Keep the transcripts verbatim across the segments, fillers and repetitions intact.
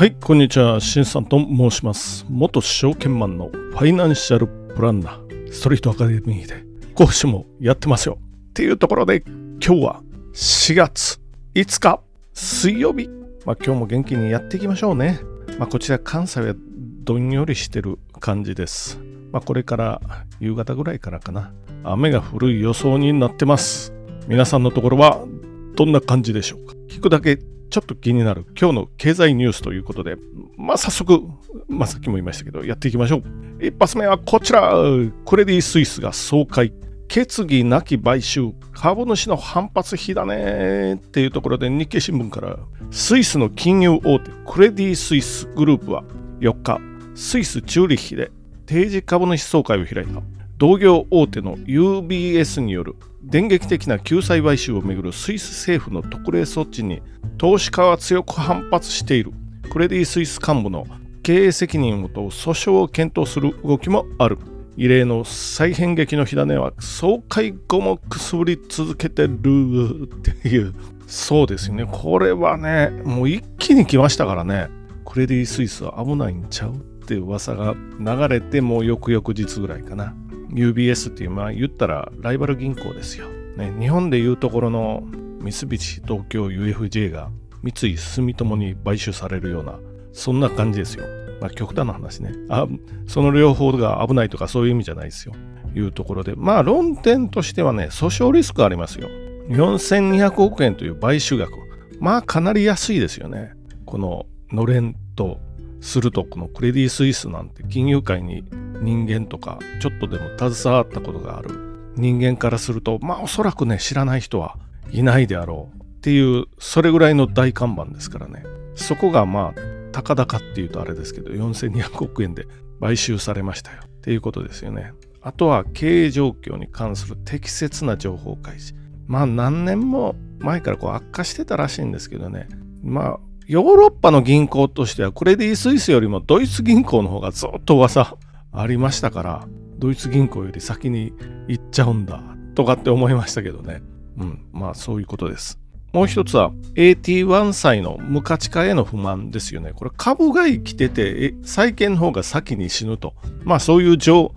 はい、こんにちは、しんさんと申します。元証券マンのファイナンシャルプランナー、ストリートアカデミーで講師もやってますよ。っていうところで、今日はしがついつか、水曜日。まあ今日も元気にやっていきましょうね。まあこちら関西はどんよりしてる感じです。まあこれから夕方ぐらいからかな。雨が降る予想になってます。皆さんのところはどんな感じでしょうか。聞くだけちょっと気になる今日の経済ニュースということで、まあ早速、まあさっきも言いましたけど、やっていきましょう。一発目はこちら、クレディ・スイスが総会、決議なき買収、株主の反発火だねっていうところで、日経新聞から、スイスの金融大手、クレディ・スイスグループはよっか、スイス・チューリッヒで定時株主総会を開いた。同業大手の ユービーエス による電撃的な救済買収をめぐるスイス政府の特例措置に投資家は強く反発している。クレディ・スイス幹部の経営責任を問う訴訟を検討する動きもある。異例の再編劇の火種は総会後もくすぶり続けてるっていう。そうですよね、これはね、もう一気に来ましたからね。クレディ・スイスは危ないんちゃうっていう噂が流れて、もう翌々日ぐらいかな。ユービーエス っていう、まあ言ったらライバル銀行ですよ、ね、日本でいうところの三菱東京 ユーエフジェー が三井住友に買収されるような、そんな感じですよ。まあ極端な話ね。あ、その両方が危ないとかそういう意味じゃないですよ。いうところで、まあ論点としてはね、訴訟リスクありますよ。よんせんにひゃくおくえんという買収額、まあかなり安いですよね。こののれんとすると、このクレディ・スイスなんて金融界に人間とかちょっとでも携わったことがある人間からすると、まあおそらくね、知らない人はいないであろうっていう、それぐらいの大看板ですからね。そこがまあ高々っていうとあれですけど、よんせんにひゃくおくえんで買収されましたよっていうことですよね。あとは経営状況に関する適切な情報開示、まあ何年も前からこう悪化してたらしいんですけどね。まあヨーロッパの銀行としてはクレディ・スイスよりもドイツ銀行の方がずっと噂ありましたから、ドイツ銀行より先に行っちゃうんだとかって思いましたけどね。うん、まあそういうことです。もう一つは エーティーワン 債の無価値化への不満ですよね。これ株が生きてて債券の方が先に死ぬと、まあそういう条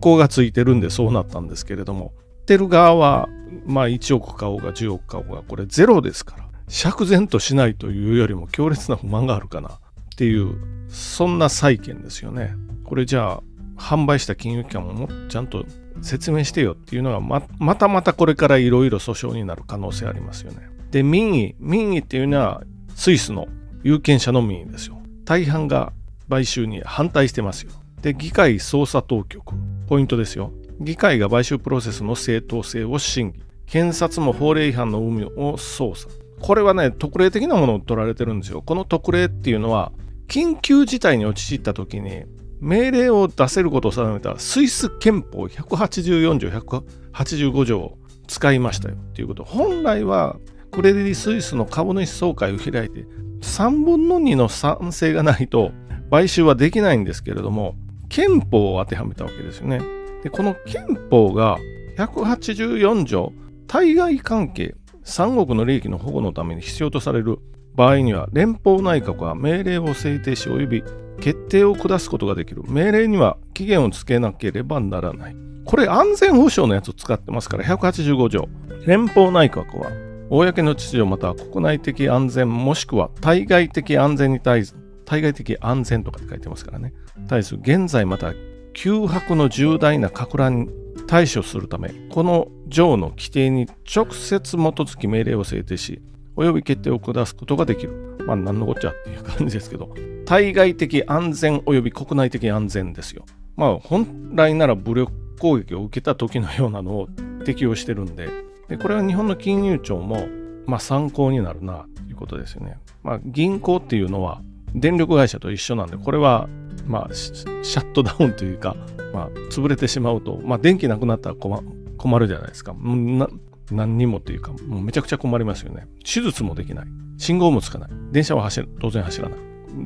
項がついてるんでそうなったんですけれども、売ってる側はまあいちおく買おうがじゅうおく買おうがこれゼロですから、釈然としないというよりも強烈な不満があるかなっていう、そんな債券ですよね。これじゃあ販売した金融機関もちゃんと説明してよっていうのが ま, またまたこれからいろいろ訴訟になる可能性ありますよね。で、民意民意っていうのはスイスの有権者の民意ですよ。大半が買収に反対してますよ。で、議会捜査当局、ポイントですよ。議会が買収プロセスの正当性を審議、検察も法令違反の有無を捜査。これはね、特例的なものを取られてるんですよ。この特例っていうのは、緊急事態に陥った時に命令を出せることを定めたスイス憲法ひゃくはちじゅうよんじょうひゃくはちじゅうごじょうを使いましたよっていうこと。本来はクレディ・スイスの株主総会を開いてさんぶんのにの賛成がないと買収はできないんですけれども、憲法を当てはめたわけですよね。で、この憲法がひゃくはちじゅうよんじょう、対外関係さんごくの利益の保護のために必要とされる場合には、連邦内閣は命令を制定し及び決定を下すことができる。命令には期限をつけなければならない。これ安全保障のやつを使ってますから、ひゃくはちじゅうごじょう、連邦内閣は公の秩序または国内的安全もしくは対外的安全に対する、対外的安全とかって書いてますからね、対する現在または急迫の重大な撹乱に対処するため、この条の規定に直接基づき命令を制定し及び決定を下すことができる。まあ何のこっちゃっていう感じですけど、対外的安全及び国内的安全ですよ。まあ本来なら武力攻撃を受けた時のようなのを適用してるんで、でこれは日本の金融庁もまあ参考になるなということですよね。まあ銀行っていうのは電力会社と一緒なんで、これはまあシャットダウンというか、まあ潰れてしまうと、まあ電気なくなったら 困, 困るじゃないですか。な何にもっていうか、もうめちゃくちゃ困りますよね。手術もできない、信号もつかない、電車は走る、当然走らない。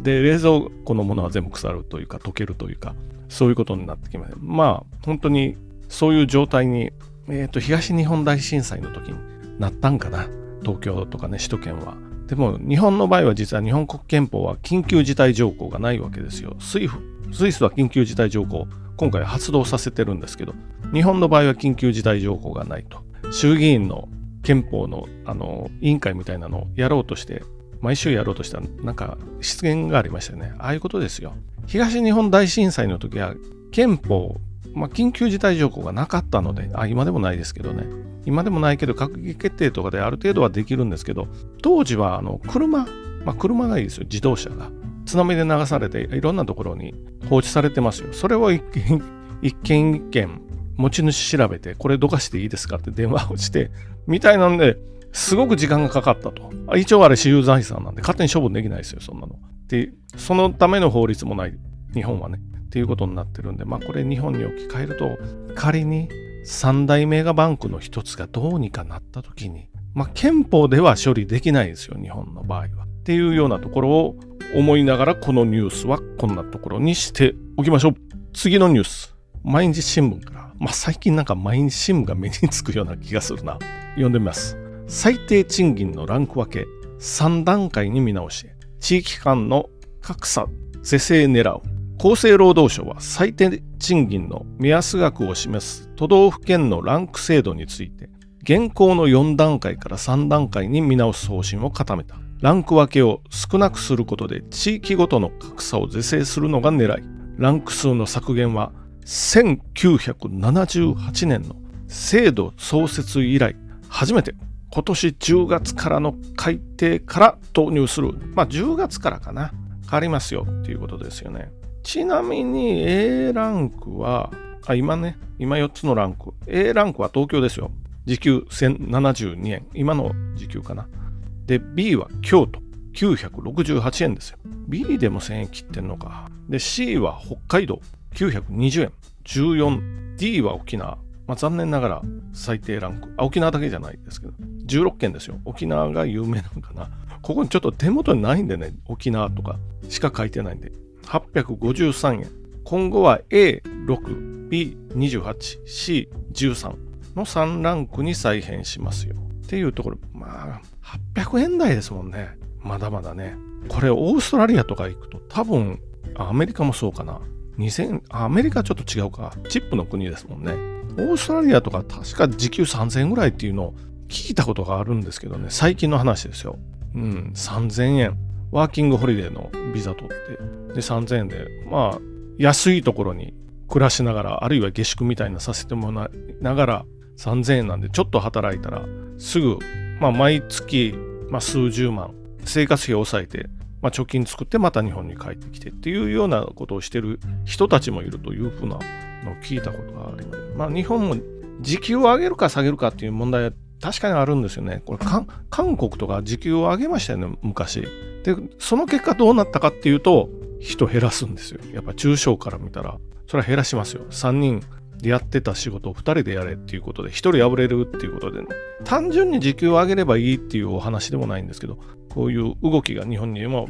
で、冷蔵庫のものは全部腐るというか溶けるというか、そういうことになってきます。まあ本当にそういう状態に、えーと東日本大震災の時になったんかな、東京とかね、首都圏は。でも日本の場合は実は日本国憲法は緊急事態条項がないわけですよ。スイフ、スイスは緊急事態条項今回発動させてるんですけど、日本の場合は緊急事態条項がないと。衆議院の憲法のあの委員会みたいなのをやろうとして毎週やろうとしたなんか失言がありましたよね。ああいうことですよ。東日本大震災の時は憲法、まあ、緊急事態条項がなかったので、あ、今でもないですけどね、今でもないけど閣議決定とかである程度はできるんですけど、当時はあの車、まあ、車がいいですよ、自動車が津波で流されていろんなところに放置されてますよ。それを一軒一軒一軒持ち主調べて、これどかしていいですかって電話をしてみたいなんで、すごく時間がかかったと。一応あれ私有財産なんで勝手に処分できないですよ、そんなの。で、そのための法律もない、日本はね。っていうことになってるんで、まあこれ日本に置き換えると、仮に三大メガバンクの一つがどうにかなったときに、まあ憲法では処理できないですよ、日本の場合は。っていうようなところを思いながら、このニュースはこんなところにしておきましょう。次のニュース。毎日新聞から。まあ最近なんか毎日新聞が目につくような気がするな。読んでみます。最低賃金のランク分けさんだんかいに見直し、地域間の格差是正狙う。厚生労働省は最低賃金の目安額を示す都道府県のランク制度について、現行のよんだんかいからさんだんかいに見直す方針を固めた。ランク分けを少なくすることで地域ごとの格差を是正するのが狙い。ランク数の削減はせんきゅうひゃくななじゅうはちねんの制度創設以来初めて、今年じゅうがつからの改定から導入する。まあじゅうがつからかな。変わりますよっていうことですよね。ちなみに A ランクは、あ、今ね、今よっつのランク。A ランクは東京ですよ。時給せんななじゅうにえん。今の時給かな。で、B は京都。きゅうひゃくろくじゅうはちえんですよ。B でもせんえん切ってんのか。で、C は北海道。きゅうひゃくにじゅうえん。じゅうよん。D は沖縄。まあ、残念ながら最低ランク、あ、沖縄だけじゃないですけどじゅうろっけんですよ。沖縄が有名なのかな。ここにちょっと手元にないんでね、沖縄とかしか書いてないんではっぴゃくごじゅうさんえん。今後は エーろく、ビーにじゅうはち、シーじゅうさん のさんランクに再編しますよっていうところ。まあはっぴゃくえんだいですもんね、まだまだね。これオーストラリアとか行くと多分、アメリカもそうかな、にせん、アメリカちょっと違うか、チップの国ですもんね。オーストラリアとか確か時給さんぜんえんぐらいっていうのを聞いたことがあるんですけどね、最近の話ですよ。うん、さんぜんえん。ワーキングホリデーのビザ取って、で、さんぜんえんで、まあ、安いところに暮らしながら、あるいは下宿みたいなさせてもらいながら、さんぜんえんなんで、ちょっと働いたら、すぐ、まあ、毎月、まあ、数十万、生活費を抑えて、まあ、貯金作って、また日本に帰ってきてっていうようなことをしてる人たちもいるというふうな、の聞いたことがあります。まあ日本も時給を上げるか下げるかっていう問題は確かにあるんですよね。これ韓国とか時給を上げましたよね、昔。で、その結果どうなったかっていうと、人減らすんですよ。やっぱ中小から見たら、それは減らしますよ。さんにんでやってた仕事をふたりでやれっていうことで、ひとり破れるっていうことでね。単純に時給を上げればいいっていうお話でもないんですけど、こういう動きが日本にも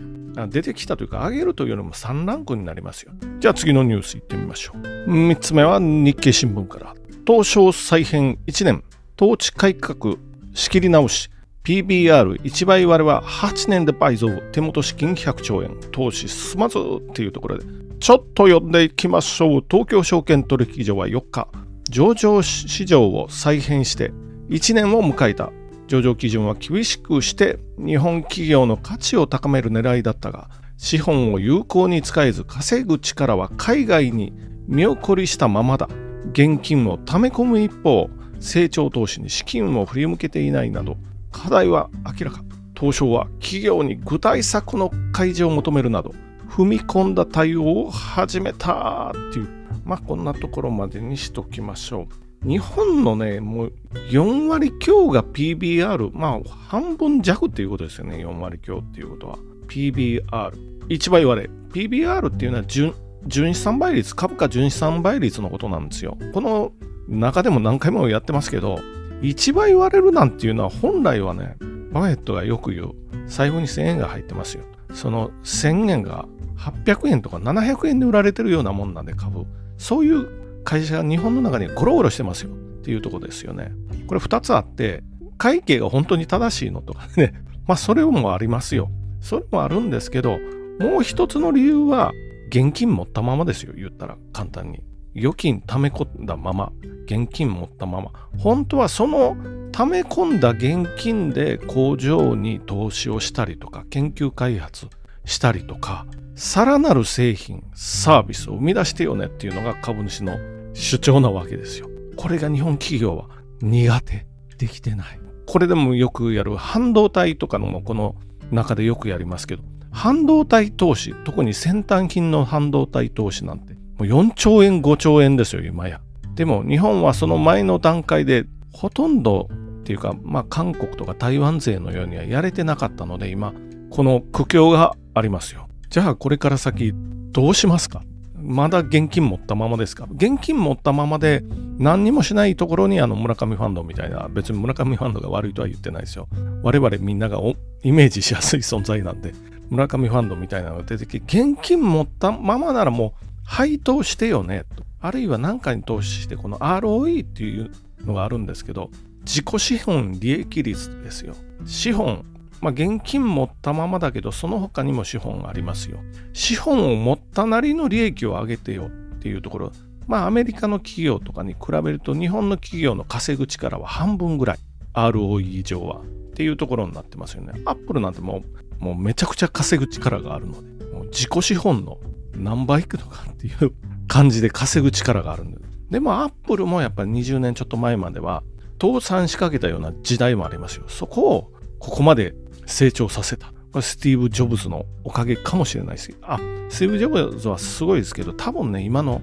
出てきたというか、上げるというよりもさんランクになりますよ。じゃあ次のニュースいってみましょう。みっつめは日経新聞から。東証再編いちねん、統治改革仕切り直し、ピービーアールいち 倍割れははちねんで倍増、手元資金ひゃくちょうえん、投資進まずっていうところで、ちょっと読んでいきましょう。東京証券取引所はよっか、上場市場を再編していちねんを迎えた。上場基準は厳しくして日本企業の価値を高める狙いだったが、資本を有効に使えず稼ぐ力は海外に見送りしたままだ。現金を溜め込む一方、成長投資に資金を振り向けていないなど課題は明らか。東証は企業に具体策の開示を求めるなど踏み込んだ対応を始めたっていう、まあこんなところまでにしときましょう。日本のね、もうよんわりきょうが ピービーアール、まあ半分弱っていうことですよね、よんわりきょうっていうことは。ピービーアールいち 倍割れ。ピービーアール っていうのは 純, 純資産倍率、株価純資産倍率のことなんですよ。この中でも何回もやってますけど、いちばい割れるなんていうのは本来はね、バフェットがよく言う、財布にせんえんが入ってますよ。そのせんえんがはっぴゃくえんとかななひゃくえんで売られてるようなもんなんで、株。そういう会社が日本の中にゴロゴロしてますよっていうところですよね。これふたつあって、会計が本当に正しいのとかね、まあそれもありますよ。それもあるんですけど、もう一つの理由は現金持ったままですよ。言ったら簡単に預金溜め込んだまま、現金持ったまま、本当はその溜め込んだ現金で工場に投資をしたりとか、研究開発したりとか、さらなる製品サービスを生み出してよねっていうのが株主の主張なわけですよ。これが日本企業は苦手、できてない。これでもよくやる半導体とかのこの中でよくやりますけど、半導体投資、特に先端品の半導体投資なんてもうよんちょうえんごちょうえんですよ今や。でも日本はその前の段階でほとんどっていうか、まあ韓国とか台湾勢のようにはやれてなかったので、今この苦境がありますよ。じゃあこれから先どうしますか。まだ現金持ったままですか。現金持ったままで何にもしないところに、あの村上ファンドみたいな、別に村上ファンドが悪いとは言ってないですよ。我々みんながイメージしやすい存在なんで、村上ファンドみたいなのが出てきて、現金持ったままならもう配当してよねと、あるいは何かに投資して、この アールオーイー っていうのがあるんですけど、自己資本利益率ですよ。資本、まあ、現金持ったままだけど、その他にも資本ありますよ。資本を持ったなりの利益を上げてよっていうところ、まあアメリカの企業とかに比べると日本の企業の稼ぐ力は半分ぐらい アールオーイー 上はっていうところになってますよね。アップルなんてもう、もうめちゃくちゃ稼ぐ力があるので、もう自己資本の何倍いくのかっていう感じで稼ぐ力があるんで。でもアップルもやっぱりにじゅうねんちょっと前までは倒産しかけたような時代もありますよ。そこをここまで成長させた、これスティーブ・ジョブズのおかげかもしれないですけど、あ、スティーブ・ジョブズはすごいですけど、多分ね、今の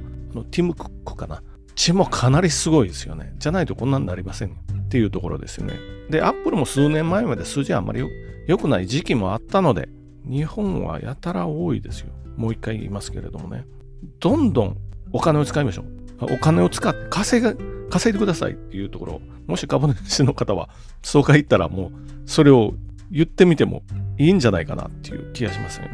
ティム・クックかな、血もかなりすごいですよね。じゃないとこんなんなりませんっていうところですよね。で、アップルも数年前まで数字はあんまり良くない時期もあったので、日本はやたら多いですよ。もう一回言いますけれどもね、どんどんお金を使いましょう。お金を使って稼が稼いでくださいっていうところ、もし株主の方はそうか言ったら、もうそれを言ってみてもいいんじゃないかなっていう気がしますよね。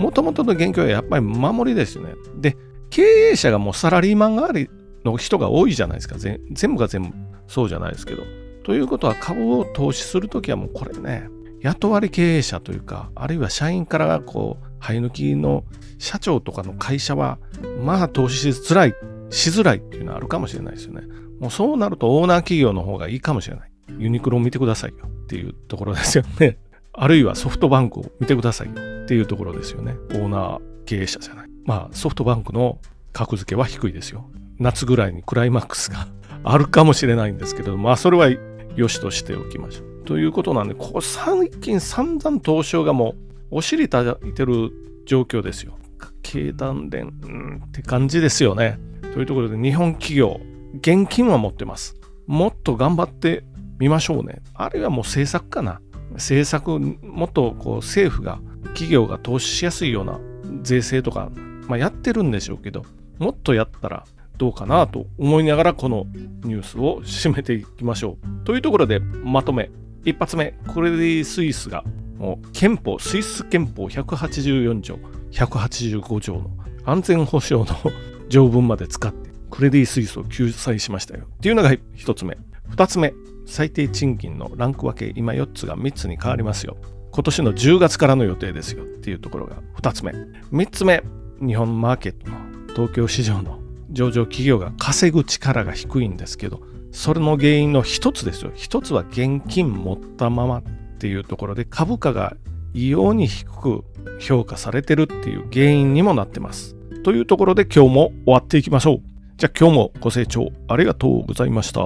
もともとの現況はやっぱり守りですよね。で、経営者がもうサラリーマン代わりの人が多いじゃないですか。全部が全部そうじゃないですけど。ということは、株を投資するときはもうこれね、雇われ経営者というか、あるいは社員からこう生え抜きの社長とかの会社は、まあ投資しづらい、しづらいっていうのはあるかもしれないですよね。もうそうなるとオーナー企業の方がいいかもしれない。ユニクロを見てくださいよっていうところですよね。あるいはソフトバンクを見てくださいよっていうところですよね。オーナー経営者じゃない。まあソフトバンクの格付けは低いですよ。夏ぐらいにクライマックスがあるかもしれないんですけれども、まあそれは良しとしておきましょう。ということなんで、ここ最近散々東証がもうお尻たいてる状況ですよ。経団連、うん、って感じですよね。というところで、日本企業、現金は持ってます。もっと頑張ってみましょうね。あるいはもう政策かな。政策、もっとこう政府が、企業が投資しやすいような税制とか、まあ、やってるんでしょうけど、もっとやったらどうかなと思いながら、このニュースを締めていきましょう。というところで、まとめ。一発目、クレディ・スイスが、もう憲法、スイス憲法ひゃくはちじゅうよんちょう、ひゃくはちじゅうごちょうの安全保障の条文まで使って、クレディ・スイスを救済しましたよっていうのが一つ目。二つ目、最低賃金のランク分け、今よっつがみっつに変わりますよ。今年のじゅうがつからの予定ですよっていうところがふたつめ。みっつめ、日本マーケットの東京市場の上場企業が稼ぐ力が低いんですけど、それの原因の一つですよ。一つは現金持ったままっていうところで、株価が異様に低く評価されてるっていう原因にもなってます。というところで、今日も終わっていきましょう。じゃあ今日もご清聴ありがとうございました。